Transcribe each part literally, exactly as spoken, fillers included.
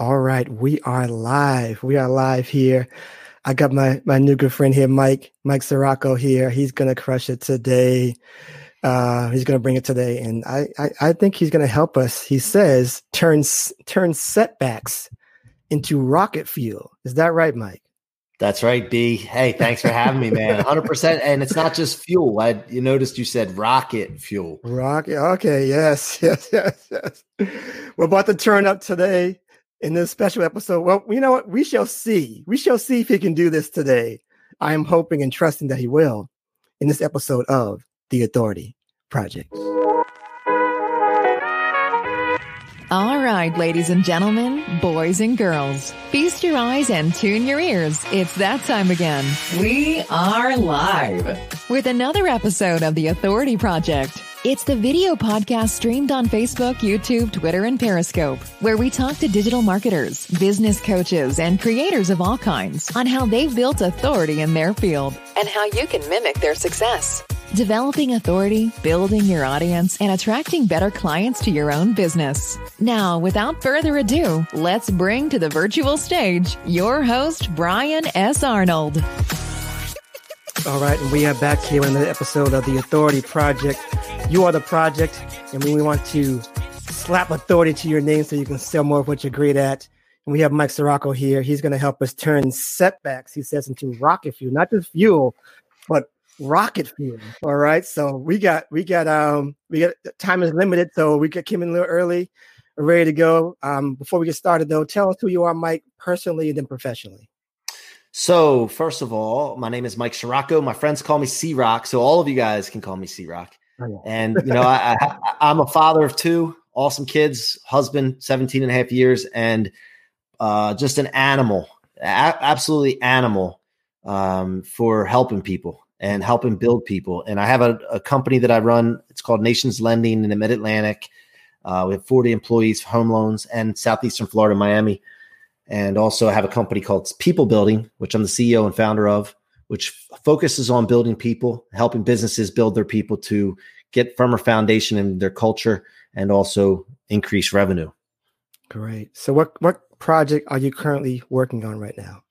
All right, we are live. We are live here. I got my my new good friend here, Mike Mike Ciorrocco here. He's gonna crush it today. Uh, he's gonna bring it today, and I, I I think he's gonna help us. He says turn turn setbacks into rocket fuel. Is that right, Mike? That's right, B. Hey, thanks for having me, man. one hundred percent. And it's not just fuel. I you noticed you said rocket fuel. Rocket. Okay. Yes. Yes. Yes. Yes. We're about to turn up today. In this special episode, well, you know what? We shall see. We shall see if he can do this today. I am hoping and trusting that he will in this episode of The Authority Project. All right, ladies and gentlemen, boys and girls, feast your eyes and tune your ears. It's that time again. We are live with another episode of The Authority Project. It's the video podcast streamed on Facebook, YouTube, Twitter, and Periscope, where we talk to digital marketers, business coaches, and creators of all kinds on how they've built authority in their field and how you can mimic their success. Developing authority, building your audience, and attracting better clients to your own business. Now, without further ado, let's bring to the virtual stage your host, Brian S. Arnold. All right, and we are back here in the episode of The Authority Project. You are the project, and we want to slap authority to your name so you can sell more of what you're great at. And we have Mike Ciorrocco here. He's going to help us turn setbacks, he says, into rocket fuel, not just fuel, but rocket fuel. All right, so we got we got um we got time is limited, so we got Kim in a little early, ready to go. Um, before we get started, though, tell us who you are, Mike, personally and then professionally. So first of all, my name is Mike Ciorrocco. My friends call me C-Rock. So all of you guys can call me C-Rock. Oh, yeah. And, you know, I, I, I'm a father of two awesome kids, husband, seventeen and a half years, and uh, just an animal, a- absolutely animal um, for helping people and helping build people. And I have a, a company that I run. It's called Nations Lending in the Mid-Atlantic. Uh, we have forty employees, home loans, and southeastern Florida, Miami. And also I have a company called People Building, which I'm the C E O and founder of, which f- focuses on building people, helping businesses build their people to get firmer foundation in their culture and also increase revenue. Great. So what, what project are you currently working on right now?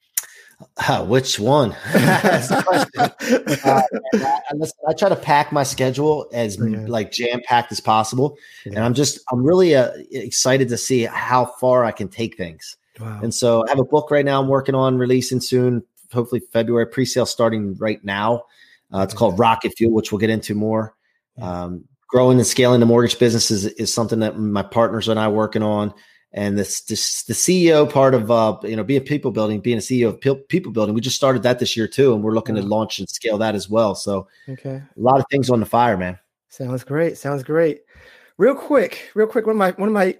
Uh, which one? That's the question. uh, and I, and listen, I try to pack my schedule as yeah. like jam-packed as possible. Yeah. And I'm just, I'm really uh, excited to see how far I can take things. Wow. And so I have a book right now I'm working on releasing soon, hopefully February, pre-sale starting right now. Uh, it's okay. called Rocket Fuel, which we'll get into more. Um, growing and scaling the mortgage business is, is something that my partners and I are working on. And this, this the C E O part of, uh, you know, being people building, being a C E O of P- people building, we just started that this year too. And we're looking wow. to launch and scale that as well. So okay. a lot of things on the fire, man. Sounds great. Sounds great. Real quick, real quick. One of my, one of my,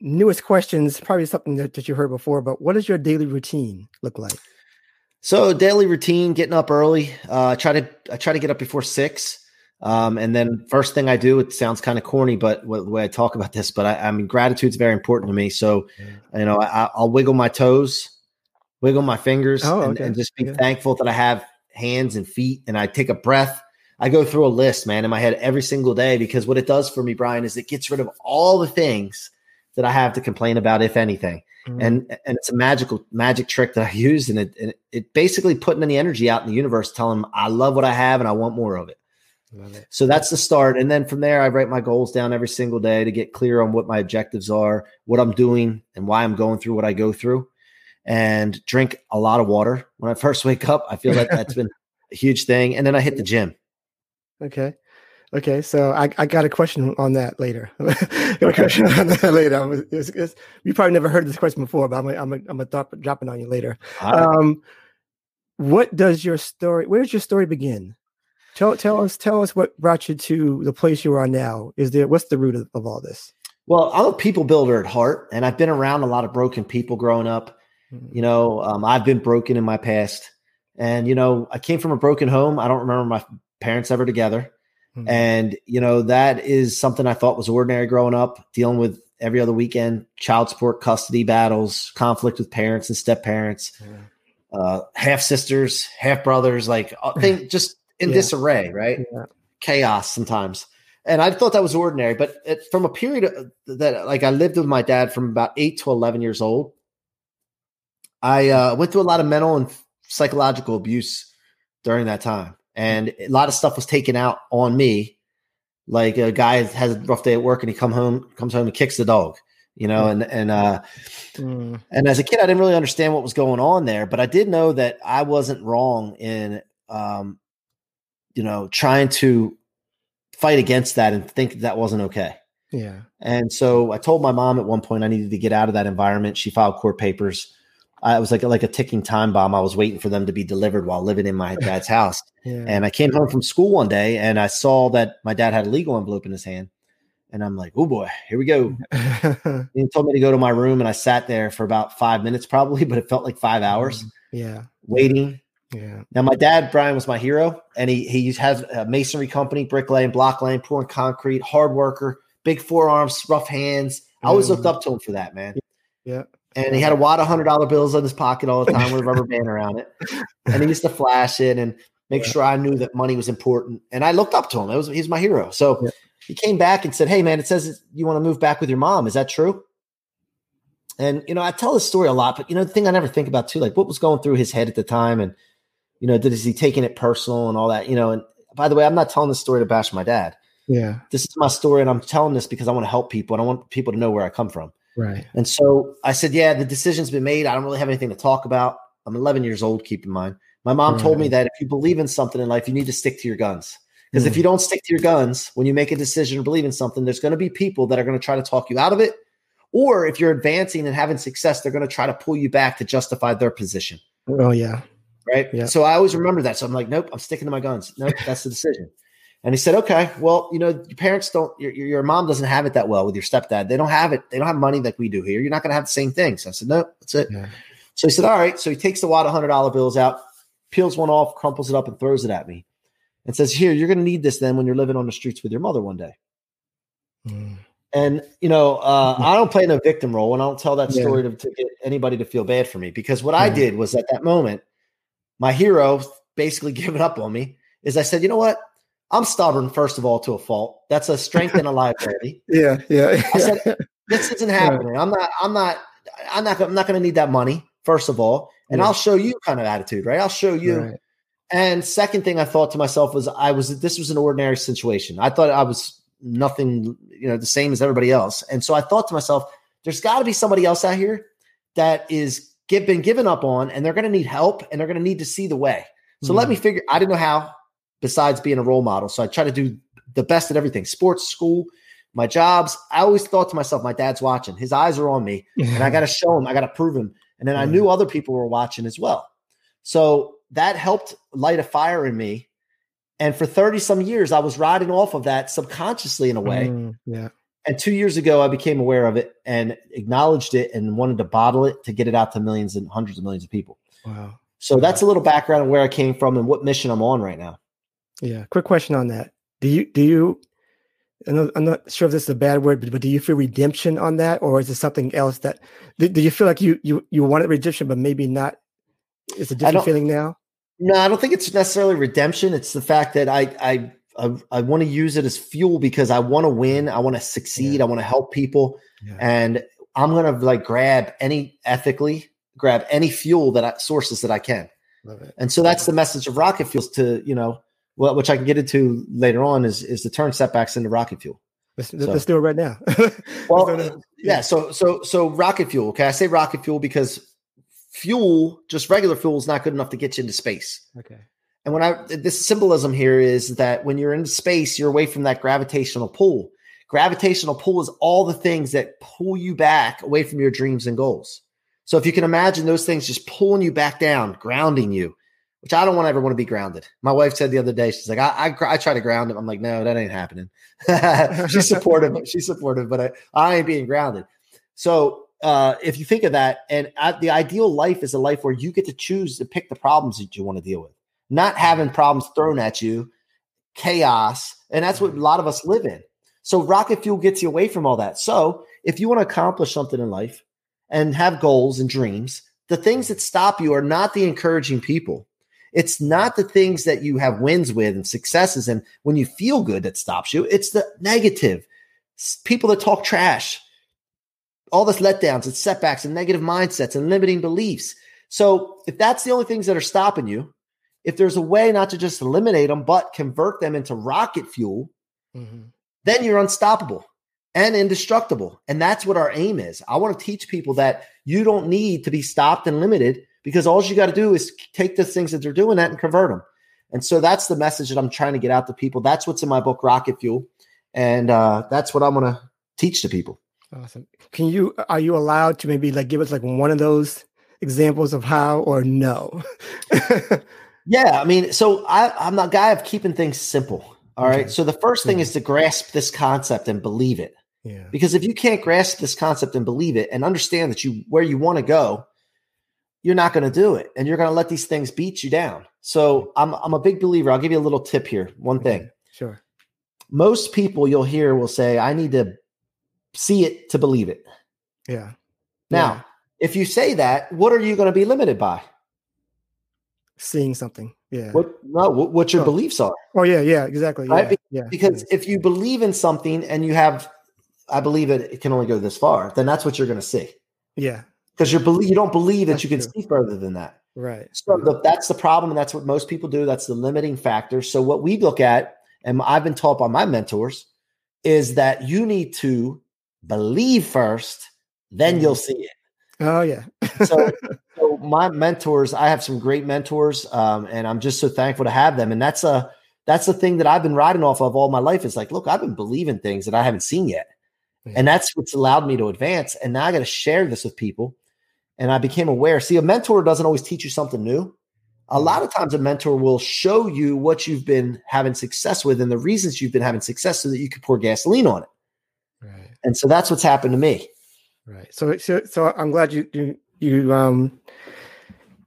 newest questions, probably something that, that you heard before, but what does your daily routine look like? So daily routine, getting up early. Uh, I try to I try to get up before six. Um, and then first thing I do, it sounds kind of corny, but w- the way I talk about this, but I, I mean, gratitude is very important to me. So, you know, I, I'll wiggle my toes, wiggle my fingers oh, okay. and, and just be yeah. thankful that I have hands and feet. And I take a breath. I go through a list, man, in my head every single day, because what it does for me, Brian, is it gets rid of all the things that I have to complain about, if anything. Mm-hmm. And and it's a magical magic trick that I use. And it, it, it basically putting any energy out in the universe, telling them I love what I have and I want more of it. Love it. So that's the start. And then from there, I write my goals down every single day to get clear on what my objectives are, what I'm doing and why I'm going through what I go through, and drink a lot of water. When I first wake up, I feel like that's been a huge thing. And then I hit the gym. Okay. Okay, so I, I got a question on that later. got a question on that later. It's, it's, you probably never heard this question before, but I'm a, I'm a, I'm a drop, drop it on you later. Um, what does your story? Where does your story begin? Tell tell us tell us what brought you to the place you are now. Is there what's the root of, of all this? Well, I'm a people builder at heart, and I've been around a lot of broken people growing up. Mm-hmm. You know, um, I've been broken in my past, and you know, I came from a broken home. I don't remember my parents ever together. And, you know, that is something I thought was ordinary growing up, dealing with every other weekend, child support, custody battles, conflict with parents and step-parents, yeah. uh, half sisters, half brothers, like thing, just in yeah. disarray, right? Yeah. Chaos sometimes. And I thought that was ordinary, but it, from a period of, that, like I lived with my dad from about eight to eleven years old. I uh, went through a lot of mental and psychological abuse during that time. And a lot of stuff was taken out on me. Like a guy has a rough day at work and he come home, comes home and kicks the dog, you know, and, and, uh, mm. and as a kid, I didn't really understand what was going on there, but I did know that I wasn't wrong in, um, you know, trying to fight against that and think that, that wasn't okay. Yeah. And so I told my mom at one point I needed to get out of that environment. She filed court papers. I was like, like a ticking time bomb. I was waiting for them to be delivered while living in my dad's house. Yeah. And I came home from school one day and I saw that my dad had a legal envelope in his hand. And I'm like, oh boy, here we go. He told me to go to my room. And I sat there for about five minutes probably, but it felt like five hours. Yeah. Waiting. Yeah. Now my dad, Brian, was my hero. And he, he has a masonry company, brick laying, block laying, pouring concrete, hard worker, big forearms, rough hands. I always looked up to him for that, man. Yeah. And he had a wad of hundred dollar bills in his pocket all the time with a rubber band around it. And he used to flash it and make yeah. sure I knew that money was important. And I looked up to him. It was, he's my hero. So yeah. he came back and said, hey man, it says you want to move back with your mom. Is that true? And, you know, I tell this story a lot, but you know, the thing I never think about too, like what was going through his head at the time. And, you know, did, is he taking it personal and all that, you know, and by the way, I'm not telling this story to bash my dad. Yeah. This is my story. And I'm telling this because I want to help people and I want people to know where I come from. Right. And so I said, yeah, the decision's been made. I don't really have anything to talk about. I'm eleven years old, keep in mind. My mom right. told me that if you believe in something in life, you need to stick to your guns. Because mm. if you don't stick to your guns, when you make a decision or believe in something, there's going to be people that are going to try to talk you out of it. Or if you're advancing and having success, they're going to try to pull you back to justify their position. Oh, yeah. Right? Yeah. So I always remember that. So I'm like, nope, I'm sticking to my guns. Nope, that's the decision. And he said, okay, well, you know, your parents don't, your, your mom doesn't have it that well with your stepdad. They don't have it. They don't have money like we do here. You're not going to have the same thing. So I said, no, that's it. Yeah. So he said, all right. So he takes the wad of one hundred dollar bills out, peels one off, crumples it up and throws it at me and says, here, you're going to need this then when you're living on the streets with your mother one day. Mm. And, you know, uh, I don't play no victim role and I don't tell that yeah. story to, to get anybody to feel bad for me because what yeah. I did was at that moment, my hero basically giving up on me is I said, you know what? I'm stubborn, first of all, to a fault. That's a strength and a liability. yeah, yeah, yeah. I said, this isn't happening. Yeah. I'm not. I'm not. I'm not. I'm not going to need that money, first of all. And yeah. I'll show you kind of attitude, right? I'll show you. Right. And second thing I thought to myself was, I was. This was an ordinary situation. I thought I was nothing, you know, the same as everybody else. And so I thought to myself, there's got to be somebody else out here that is get, been given up on, and they're going to need help, and they're going to need to see the way. So yeah. let me figure. I didn't know how. Besides being a role model. So I try to do the best at everything, sports, school, my jobs. I always thought to myself, my dad's watching, his eyes are on me and I got to show him, I got to prove him. And then I knew other people were watching as well. So that helped light a fire in me. And for thirty some years, I was riding off of that subconsciously in a way. Mm, yeah. And two years ago, I became aware of it and acknowledged it and wanted to bottle it to get it out to millions and hundreds of millions of people. Wow. So that's a little background of where I came from and what mission I'm on right now. Yeah. Quick question on that. Do you, do you, I'm not, I'm not sure if this is a bad word, but, but do you feel redemption on that? Or is it something else that, do, do you feel like you, you, you wanted redemption, but maybe not? It's a different feeling now? No, I don't think it's necessarily redemption. It's the fact that I, I, I, I want to use it as fuel because I want to win. I want to succeed. Yeah. I want to help people. Yeah. And I'm going to like grab any ethically grab any fuel that I sources that I can. Love it. And so that's the message of Rocket Fuels to, you know, well, which I can get into later on, is is to turn setbacks into rocket fuel. Let's, so. let's do it right now. well, yeah. yeah. So so so rocket fuel. Okay, I say rocket fuel because fuel, just regular fuel, is not good enough to get you into space. Okay. And when I this symbolism here is that when you're in space, you're away from that gravitational pull. Gravitational pull is all the things that pull you back away from your dreams and goals. So if you can imagine those things just pulling you back down, grounding you. Which I don't want to ever want to be grounded. My wife said the other day, she's like, I I, I try to ground him. I'm like, no, that ain't happening. She's supportive. She's supportive, but I, I ain't being grounded. So uh, if you think of that, and I, the ideal life is a life where you get to choose to pick the problems that you want to deal with, not having problems thrown at you, chaos. And that's what a lot of us live in. So rocket fuel gets you away from all that. So if you want to accomplish something in life and have goals and dreams, the things that stop you are not the encouraging people. It's not the things that you have wins with and successes and when you feel good that stops you. It's the negative, people that talk trash, all this letdowns and setbacks and negative mindsets and limiting beliefs. So if that's the only things that are stopping you, if there's a way not to just eliminate them, but convert them into rocket fuel, mm-hmm. then you're unstoppable and indestructible. And that's what our aim is. I want to teach people that you don't need to be stopped and limited, because all you got to do is take the things that they're doing that and convert them. And so that's the message that I'm trying to get out to people. That's what's in my book, Rocket Fuel. And uh, that's what I'm going to teach to people. Awesome. Can you, are you allowed to maybe like give us like one of those examples of how or no? Yeah. I mean, so I, I'm the guy of keeping things simple. All okay. right. So the first thing yeah. is to grasp this concept and believe it. Yeah. Because if you can't grasp this concept and believe it and understand that you, where you want to go, you're not going to do it. And you're going to let these things beat you down. So I'm, I'm a big believer. I'll give you a little tip here. One thing. Yeah, sure. Most people you'll hear will say, I need to see it to believe it. Yeah. Now, yeah. if you say that, what are you going to be limited by? Seeing something. Yeah. What, no, what, what your oh. beliefs are. Oh, yeah. Yeah, exactly. Right? Yeah. Because, yeah. because yeah. if you believe in something and you have, I believe it, it can only go this far, then that's what you're going to see. Yeah. Because you believe you don't believe that that's you can true. see further than that. Right. So the, that's the problem. And that's what most people do. That's the limiting factor. So what we look at, and I've been taught by my mentors, is that you need to believe first, then you'll see it. Oh, yeah. so, so my mentors, I have some great mentors, um, and I'm just so thankful to have them. And that's a that's the thing that I've been riding off of all my life is like, look, I've been believing things that I haven't seen yet. Yeah. And that's what's allowed me to advance. And now I got to share this with people. And I became aware. See, a mentor doesn't always teach you something new. A lot of times a mentor will show you what you've been having success with and the reasons you've been having success so that you can pour gasoline on it. Right. And so that's what's happened to me. Right. So, so, so I'm glad you, you, you um,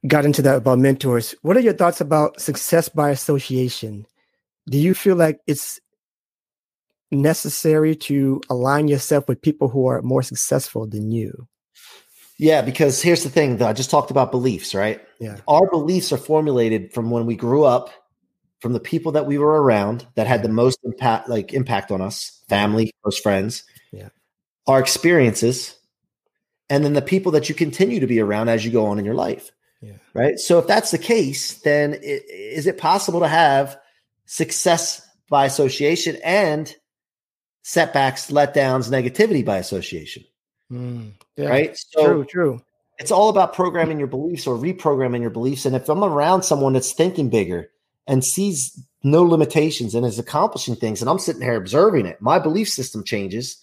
got into that about mentors. What are your thoughts about success by association? Do you feel like it's necessary to align yourself with people who are more successful than you? Yeah, because here's the thing, though. I just talked about beliefs, right? Yeah. Our beliefs are formulated from when we grew up, from the people that we were around that had the most impact, like impact on us, family, close friends, yeah. our experiences, and then the people that you continue to be around as you go on in your life, yeah. right? So if that's the case, then it, is it possible to have success by association and setbacks, letdowns, negativity by association? Mm, yeah, right. So true, true. It's all about programming your beliefs or reprogramming your beliefs. And if I'm around someone that's thinking bigger and sees no limitations and is accomplishing things, and I'm sitting here observing it, my belief system changes,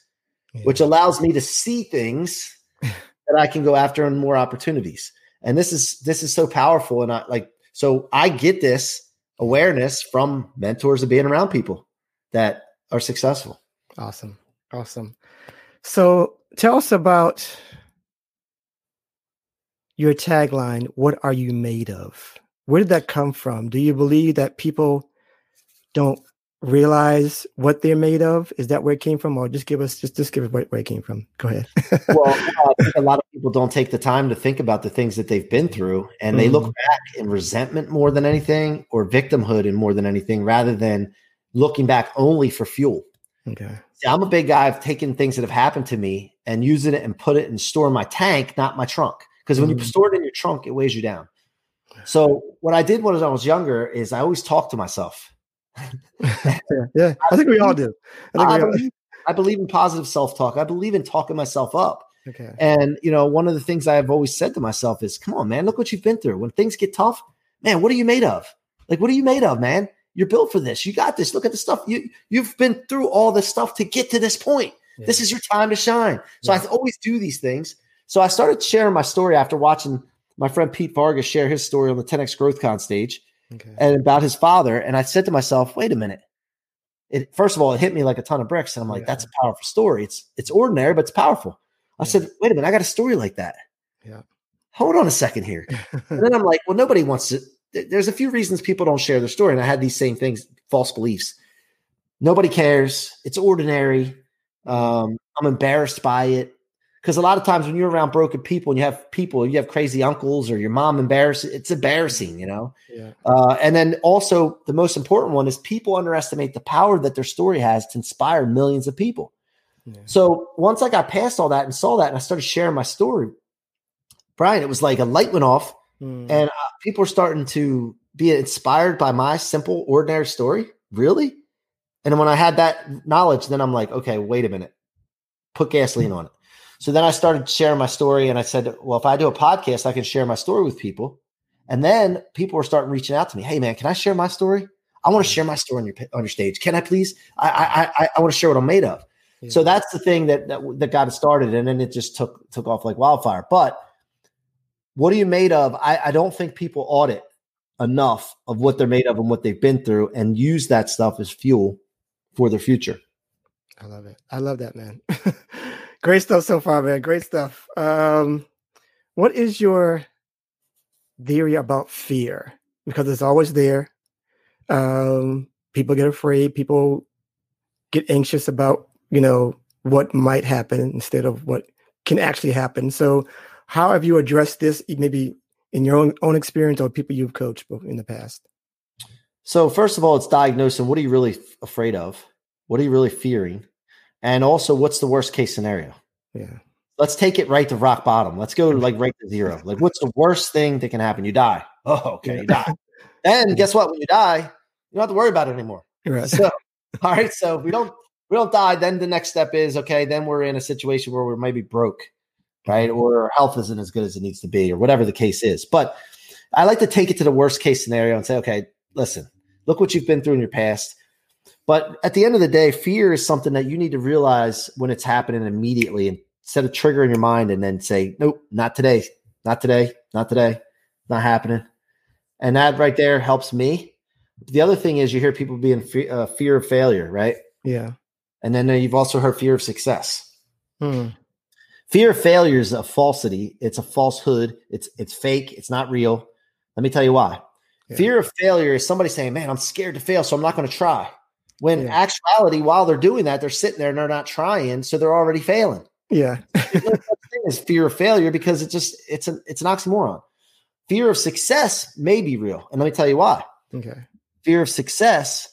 yeah. which allows me to see things that I can go after and more opportunities. And this is, this is so powerful. And I like, so I get this awareness from mentors of being around people that are successful. Awesome. Awesome. So, tell us about your tagline, what are you made of? Where did that come from? Do you believe that people don't realize what they're made of? Is that where it came from? Or just give us, just, just give us where, where it came from. Go ahead. Well, I think a lot of people don't take the time to think about the things that they've been through, and mm-hmm. they look back in resentment more than anything, or victimhood in more than anything, rather than looking back only for fuel. Okay. See, I'm a big guy. I've taken things that have happened to me and using it and put it and store in my tank, not my trunk. Because when mm-hmm. you store it in your trunk, it weighs you down. So what I did when I was younger is I always talked to myself. yeah, yeah, I think we all do. I, think I, we all. Believe, I believe in positive self-talk. I believe in talking myself up. Okay. And you know, one of the things I have always said to myself is, "Come on, man, look what you've been through. When things get tough, man, what are you made of? Like, what are you made of, man? You're built for this. You got this. Look at the stuff. You, you've been through all this stuff to get to this point. Yeah. This is your time to shine." So yeah. I always do these things. So I started sharing my story after watching my friend Pete Vargas share his story on the ten X GrowthCon stage okay. and about his father. And I said to myself, wait a minute. It, first of all, it hit me like a ton of bricks. And I'm like, yeah. that's a powerful story. It's it's ordinary, but it's powerful. I yeah. said, wait a minute. I got a story like that. Yeah. Hold on a second here. And then I'm like, well, nobody wants to. There's a few reasons people don't share their story. And I had these same things, false beliefs. Nobody cares. It's ordinary. Um, I'm embarrassed by it. Because a lot of times when you're around broken people and you have people, you have crazy uncles or your mom embarrassed, it's embarrassing, you know? Yeah. Uh, and then also the most important one is people underestimate the power that their story has to inspire millions of people. Yeah. So once I got past all that and saw that and I started sharing my story, Brian, it was like a light went off Mm. And uh, people are starting to be inspired by my simple, ordinary story. Really? And when I had that knowledge, then I'm like, okay, wait a minute, put gasoline on it. So then I started sharing my story, and I said, well, if I do a podcast, I can share my story with people. And then people were starting reaching out to me. Hey man, can I share my story? I want to share my story on your, on your stage. Can I please? I, I, I, I want to share what I'm made of. Yeah. So that's the thing that, that, that got it started. And then it just took, took off like wildfire. But what are you made of? I, I don't think people audit enough of what they're made of and what they've been through, and use that stuff as fuel for their future. I love it. I love that, man. Great stuff so far, man. Great stuff. Um, what is your theory about fear? Because it's always there. Um, people get afraid. People get anxious about, you know, what might happen instead of what can actually happen. So how have you addressed this, maybe in your own, own experience or people you've coached in the past? So first of all, it's diagnosing. What are you really afraid of? What are you really fearing? And also, what's the worst case scenario? Yeah. Let's take it right to rock bottom. Let's go to like right to zero. Like, what's the worst thing that can happen? You die. Oh, okay. Yeah. You die. And guess what? When you die, you don't have to worry about it anymore. Right. So, all right. So if we don't, we don't die, then the next step is, okay, then we're in a situation where we're maybe broke, right? Or our health isn't as good as it needs to be, or whatever the case is. But I like to take it to the worst case scenario and say, okay, listen, look what you've been through in your past. But at the end of the day, fear is something that you need to realize when it's happening immediately, instead of triggering your mind and then say, nope, not today, not today, not today, not happening. And that right there helps me. The other thing is you hear people being fe- uh, fear of failure, right? Yeah. And then uh, you've also heard fear of success. Hmm. Fear of failure is a falsity. It's a falsehood. It's, it's fake. It's not real. Let me tell you why. Yeah. Fear of failure is somebody saying, man, I'm scared to fail, so I'm not going to try. When yeah. actuality, while they're doing that, they're sitting there and they're not trying, so they're already failing. Yeah, the thing is fear of failure, because it just it's an it's an oxymoron. Fear of success may be real, and let me tell you why. Okay, fear of success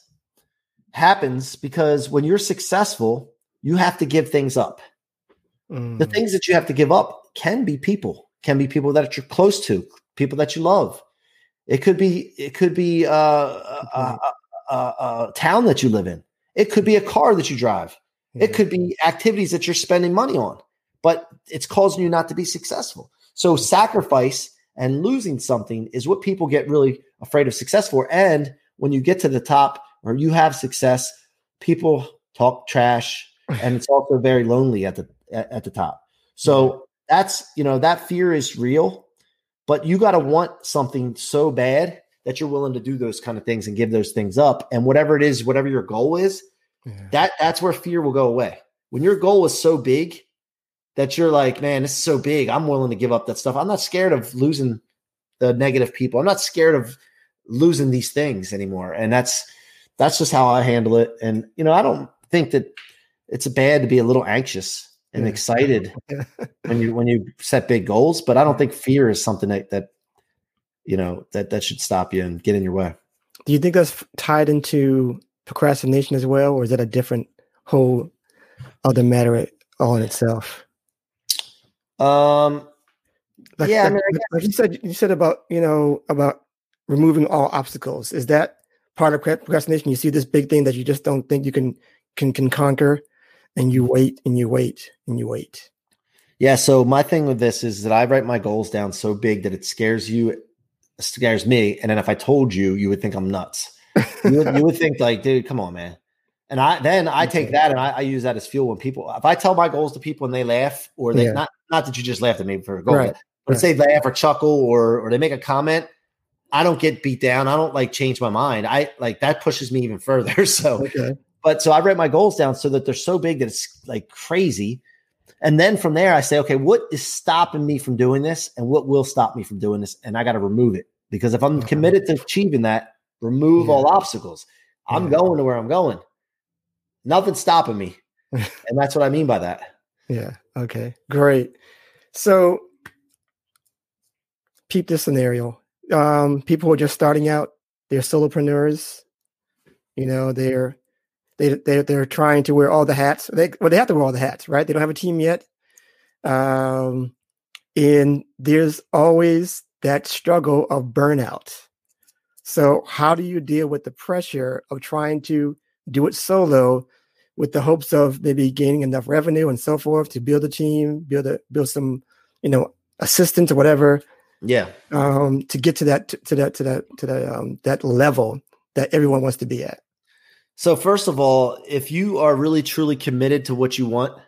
happens because when you're successful, you have to give things up. Mm. The things that you have to give up can be people, can be people that you're close to, people that you love. It could be it could be. Uh, mm-hmm. uh, A uh, uh, town that you live in. It could be a car that you drive. Yeah. It could be activities that you're spending money on, but it's causing you not to be successful. So sacrifice and losing something is what people get really afraid of success for. And when you get to the top or you have success, people talk trash, and it's also very lonely at the, at the top. So that's, you know, that fear is real, but you got to want something so bad that you're willing to do those kind of things and give those things up. And whatever it is, whatever your goal is, yeah. that that's where fear will go away. When your goal is so big that you're like, man, this is so big, I'm willing to give up that stuff. I'm not scared of losing the negative people. I'm not scared of losing these things anymore. And that's, that's just how I handle it. And, you know, I don't think that it's bad to be a little anxious and yeah. excited when you, when you set big goals, but I don't think fear is something that, that, you know, that, that should stop you and get in your way. Do you think that's tied into procrastination as well? Or is that a different whole other matter all in itself? Um, like, yeah. Like, I mean, I like you said, you said about, you know, about removing all obstacles. Is that part of procrastination? You see this big thing that you just don't think you can, can, can conquer, and you wait and you wait and you wait. Yeah. So my thing with this is that I write my goals down so big that it scares you. Scares me. And then if I told you, you would think I'm nuts. You would, you would think like, dude, come on, man. And I, then I take that and I, I use that as fuel when people, if I tell my goals to people and they laugh, or they yeah. not, not that you just laughed at me for a goal, right. but, but right. if they laugh or chuckle or, or they make a comment, I don't get beat down. I don't like change my mind. I like that pushes me even further. So, okay. but so I write my goals down so that they're so big that it's like crazy. And then from there, I say, okay, what is stopping me from doing this, and what will stop me from doing this? And I got to remove it, because if I'm committed to achieving that, remove yeah. all obstacles. I'm yeah. going to where I'm going. Nothing's stopping me. And that's what I mean by that. Yeah. Okay, great. So peep this scenario. Um, people who are just starting out, they're solopreneurs, you know, they're, They, they, they're trying to wear all the hats. They, well, they have to wear all the hats, right? They don't have a team yet. Um, and there's always that struggle of burnout. So how do you deal with the pressure of trying to do it solo with the hopes of maybe gaining enough revenue and so forth to build a team, build a, build some, you know, assistance or whatever. Yeah. Um, to get to that, to that, to that, to that, um, that level that everyone wants to be at. So first of all, if you are really truly committed to what you want,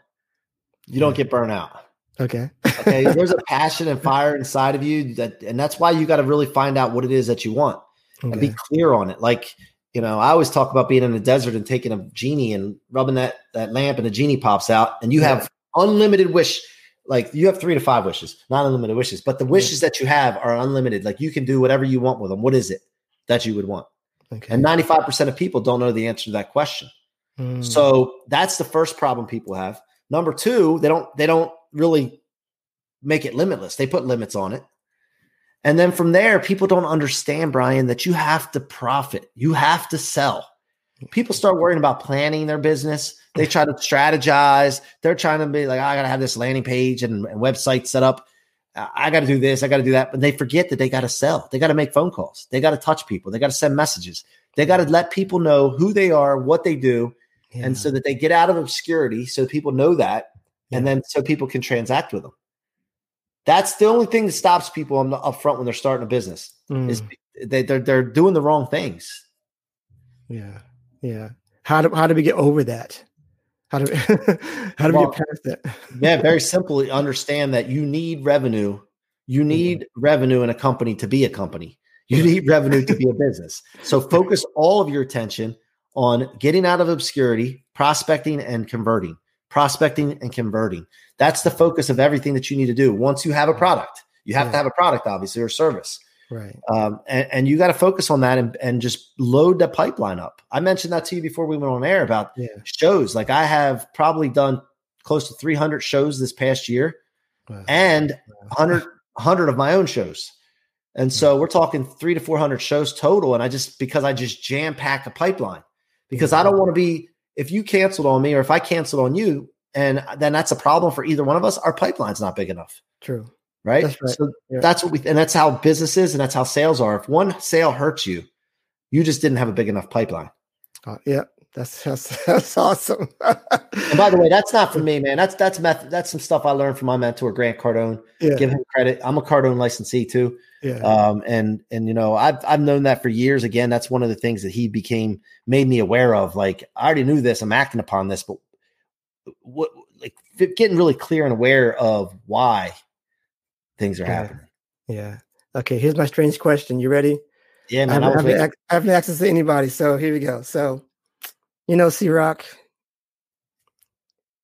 you don't get burnt out. Okay. Okay. There's a passion and fire inside of you that, and that's why you got to really find out what it is that you want okay. and be clear on it. Like, you know, I always talk about being in the desert and taking a genie and rubbing that, that lamp and the genie pops out and you yeah. have unlimited wish. Like you have three to five wishes, not unlimited wishes, but the wishes yeah. that you have are unlimited. Like you can do whatever you want with them. What is it that you would want? Okay. And ninety-five percent of people don't know the answer to that question. Mm. So that's the first problem people have. Number two, they don't, they don't really make it limitless. They put limits on it. And then from there, people don't understand, Brian, that you have to profit. You have to sell. People start worrying about planning their business. They try to strategize. They're trying to be like, oh, I got to have this landing page and, and website set up. I got to do this. I got to do that. But they forget that they got to sell. They got to make phone calls. They got to touch people. They got to send messages. They got to let people know who they are, what they do. Yeah. And so that they get out of obscurity so people know that. Yeah. And then so people can transact with them. That's the only thing that stops people on the upfront when they're starting a business mm. is they, they're, they're doing the wrong things. Yeah. Yeah. How do, how do we get over that? How do we, how do well, we get past that? Yeah. Very simply understand that you need revenue. You need mm-hmm. revenue in a company to be a company. You need revenue to be a business. So focus all of your attention on getting out of obscurity, prospecting and converting. Prospecting and converting. That's the focus of everything that you need to do. Once you have a product, you have yeah. to have a product, obviously, or service. Right. Um, and, and you got to focus on that and, and just load the pipeline up. I mentioned that to you before we went on air about yeah. shows. Like I have probably done close to three hundred shows this past year wow. and wow. one hundred, one hundred of my own shows. And so yeah. we're talking three to four hundred shows total. And I just, because I just jam pack a pipeline because yeah. I don't want to be, if you canceled on me or if I canceled on you, and then that's a problem for either one of us, our pipeline's not big enough. True. Right? That's right. So yeah. that's what we, and that's how businesses and that's how sales are. If one sale hurts you, you just didn't have a big enough pipeline. Uh, yeah. That's, that's, that's awesome. And by the way, that's not for me, man. That's, that's method. That's some stuff I learned from my mentor, Grant Cardone. Yeah. Give him credit. I'm a Cardone licensee too. Yeah. Um, and, and, you know, I've, I've known that for years. Again, that's one of the things that he became, made me aware of. Like, I already knew this, I'm acting upon this, but what, like getting really clear and aware of why things are yeah. happening. Yeah. Okay. Here's my strange question. You ready? Yeah, man. I haven't, I haven't, I haven't access to anybody. So here we go. So, you know, C-Rock,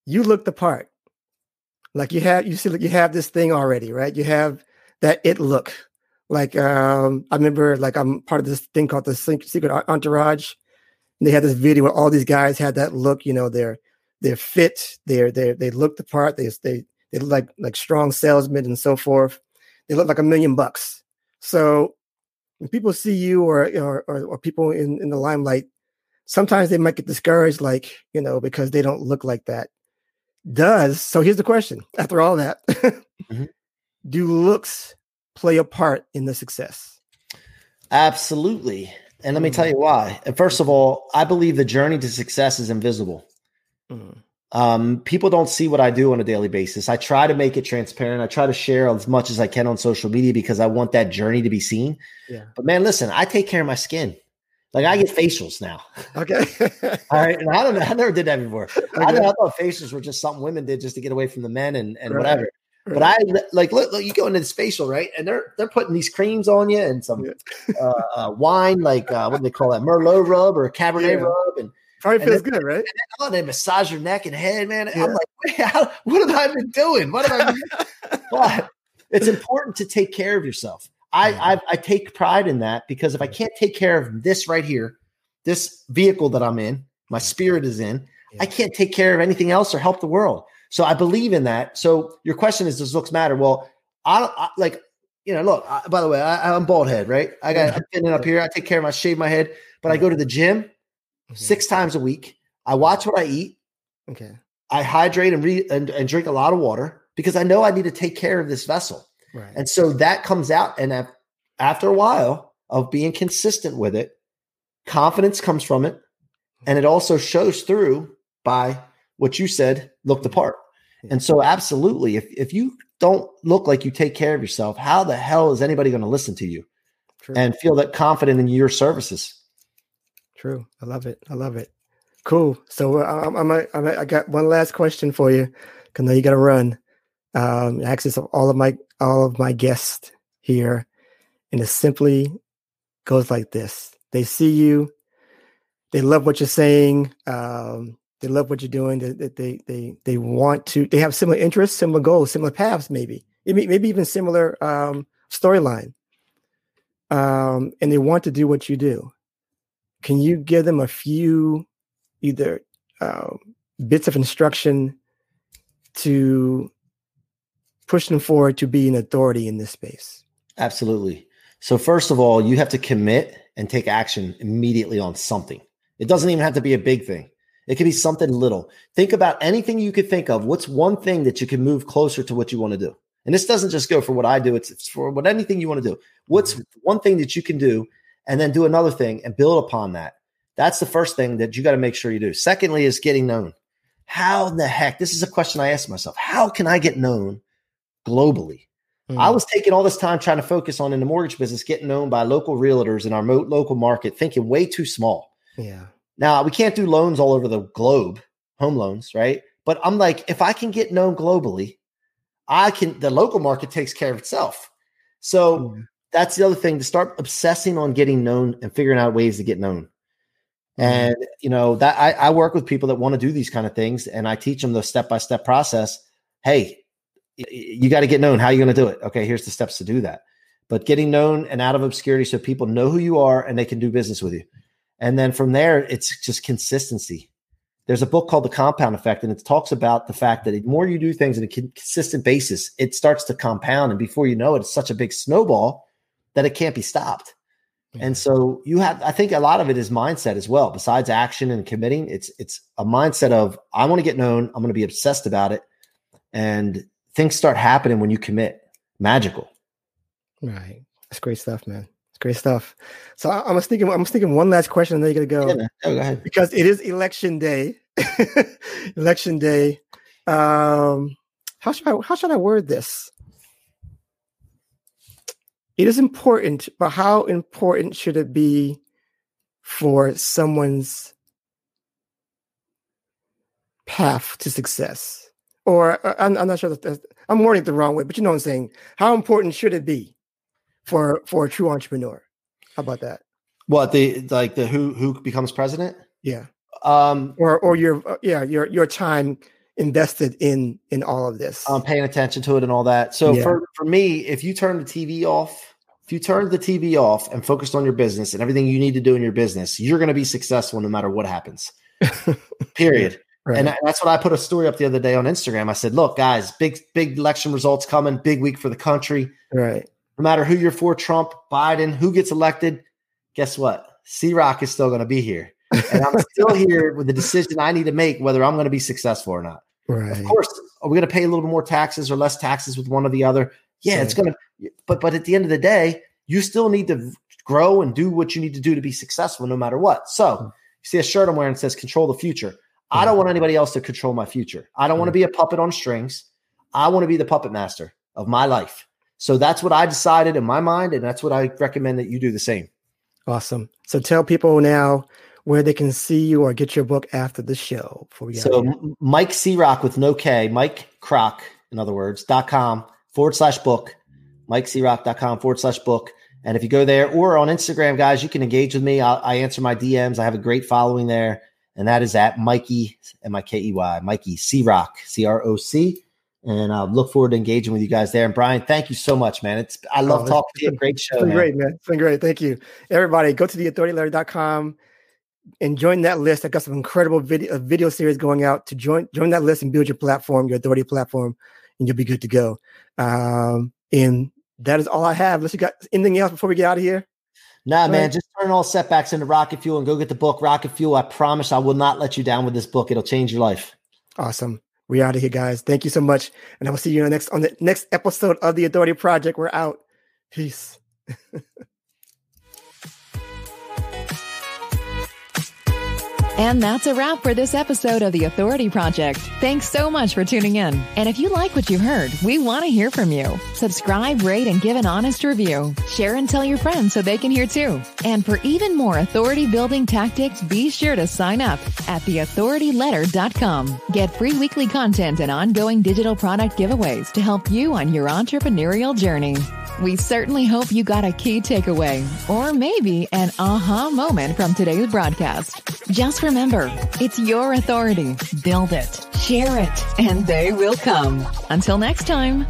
you look the part. Like you have, you see, like you have this thing already, right? You have that it look. Like um, I remember, like I'm part of this thing called the Secret Entourage. And they had this video where all these guys had that look. You know, they're they're fit. They're they they look the part. They they they look like like strong salesmen and so forth. They look like a million bucks. So when people see you or or or, or people in, in the limelight, sometimes they might get discouraged, like, you know, because they don't look like that. Does, so here's the question, after all that, mm-hmm. do looks play a part in the success? Absolutely. And let me mm. tell you why. And first of all, I believe the journey to success is invisible. Mm. Um, people don't see what I do on a daily basis. I try to make it transparent. I try to share as much as I can on social media because I want that journey to be seen. Yeah. But man, listen, I take care of my skin. Like I get facials now. Okay. All right. And I don't know. I never did that before. Okay. I, I thought facials were just something women did just to get away from the men and, and right. whatever. Right. But I like, look, look, you go into this facial, right? And they're, they're putting these creams on you and some yeah. uh, uh, wine, like uh, what do they call that? Merlot rub or Cabernet yeah. rub. And probably and feels then, good, right? And then, oh, they massage your neck and head, man. Yeah. I'm like, wait, how, what have I been doing? What have I been doing? But it's important to take care of yourself. I, I I take pride in that because if I can't take care of this right here, this vehicle that I'm in, my spirit is in, yeah. I can't take care of anything else or help the world. So I believe in that. So your question is, does looks matter? Well, I, I like, you know, look, I, by the way, I, I'm bald head, right? I got, I'm getting up here. I take care of my, shave my head, but I go to the gym mm-hmm. six times a week. I watch what I eat. Okay. I hydrate and, re, and, and drink a lot of water because I know I need to take care of this vessel. Right. And so that comes out. And after a while of being consistent with it, confidence comes from it. And it also shows through by what you said, look the part. And so absolutely, if if you don't look like you take care of yourself, how the hell is anybody going to listen to you True. And feel that confident in your services? True. I love it. I love it. Cool. So uh, I'm, I'm, I'm, I got one last question for you, because now you got to run. Um, access of all of my all of my guests here, and it simply goes like this: they see you, they love what you're saying, um, they love what you're doing. That they, they they they want to. They have similar interests, similar goals, similar paths, maybe maybe even similar um, storyline, um, and they want to do what you do. Can you give them a few either uh, bits of instruction to push them forward to be an authority in this space? Absolutely. So first of all, you have to commit and take action immediately on something. It doesn't even have to be a big thing. It could be something little. Think about anything you could think of. What's one thing that you can move closer to what you want to do? And this doesn't just go for what I do. It's, it's for what anything you want to do. What's one thing that you can do, and then do another thing and build upon that? That's the first thing that you got to make sure you do. Secondly is getting known. How in the heck? This is a question I ask myself. How can I get known globally? Mm. I was taking all this time trying to focus on in the mortgage business, getting known by local realtors in our mo- local market, thinking way too small. Yeah. Now we can't do loans all over the globe, home loans, right? But I'm like, if I can get known globally, I can, the local market takes care of itself. So mm. that's the other thing, to start obsessing on getting known and figuring out ways to get known. Mm. And you know, that I, I work with people that want to do these kind of things, and I teach them the step-by-step process. Hey, you got to get known. How are you going to do it? Okay, here's the steps to do that. But getting known and out of obscurity so people know who you are and they can do business with you. And then from there, it's just consistency. There's a book called The Compound Effect, and it talks about the fact that the more you do things on a consistent basis, it starts to compound. And before you know it, it's such a big snowball that it can't be stopped. Mm-hmm. And so you have, I think a lot of it is mindset as well. Besides action and committing, it's it's a mindset of, I want to get known. I'm going to be obsessed about it. And things start happening when you commit. Magical. Right. That's great stuff, man. It's great stuff. So I, I'm thinking, I'm thinking one last question, and then you got to go. Yeah, oh, go ahead. Because it is election day. election day. Um, how should I, how should I word this? It is important, but how important should it be for someone's path to success? Or uh, I'm, I'm not sure that that's, I'm wording it the wrong way, but you know what I'm saying. How important should it be for for a true entrepreneur? How about that? What the like the who who becomes president? Yeah. Um. Or or your uh, yeah your your time invested in in all of this. Um, paying attention to it and all that. So yeah. for for me, if you turn the T V off, if you turn the T V off and focused on your business and everything you need to do in your business, you're going to be successful no matter what happens. Period. Right. And that's what I put a story up the other day on Instagram. I said, look, guys, big, big election results coming, big week for the country. Right. No matter who you're for, Trump, Biden, who gets elected, guess what? C-Rock is still going to be here. And I'm still here with the decision I need to make whether I'm going to be successful or not. Right. Of course, are we going to pay a little bit more taxes or less taxes with one or the other? Yeah, right. It's going to – but but at the end of the day, you still need to grow and do what you need to do to be successful no matter what. So you see a shirt I'm wearing that says control the future. I don't want anybody else to control my future. I don't want to be a puppet on strings. I want to be the puppet master of my life. So that's what I decided in my mind, and that's what I recommend that you do the same. Awesome. So tell people now where they can see you or get your book after the show. Before we so out. Mike Ciorrocco with no K, Mike Croc, in other words, dot com forward slash book, MikeCiorrocco.com forward slash book. And if you go there or on Instagram, guys, you can engage with me. I, I answer my D Ms. I have a great following there. And that is at Mikey, M I K E Y, Mikey Ciorrocco, C R O C. And I look forward to engaging with you guys there. And Brian, thank you so much, man. It's I love oh, talking to you. Been, great show, it's been man. Great, man. It's been great. Thank you. Everybody, go to the authority letter dot com and join that list. I've got some incredible video, video series going out to join join that list and build your platform, your authority platform, and you'll be good to go. Um, and that is all I have. Unless you got anything else before we get out of here? Nah, man, just turn all setbacks into rocket fuel and go get the book, Rocket Fuel. I promise I will not let you down with this book. It'll change your life. Awesome. We're out of here, guys. Thank you so much. And I will see you on the next, on the next episode of The Authority Project. We're out. Peace. And that's a wrap for this episode of The Authority Project. Thanks so much for tuning in. And if you like what you heard, we want to hear from you. Subscribe, rate, and give an honest review. Share and tell your friends so they can hear too. And for even more authority building tactics, be sure to sign up at the authority letter dot com. Get free weekly content and ongoing digital product giveaways to help you on your entrepreneurial journey. We certainly hope you got a key takeaway or maybe an aha moment from today's broadcast. Just remember, it's your authority. Build it, share it, and they will come. Until next time.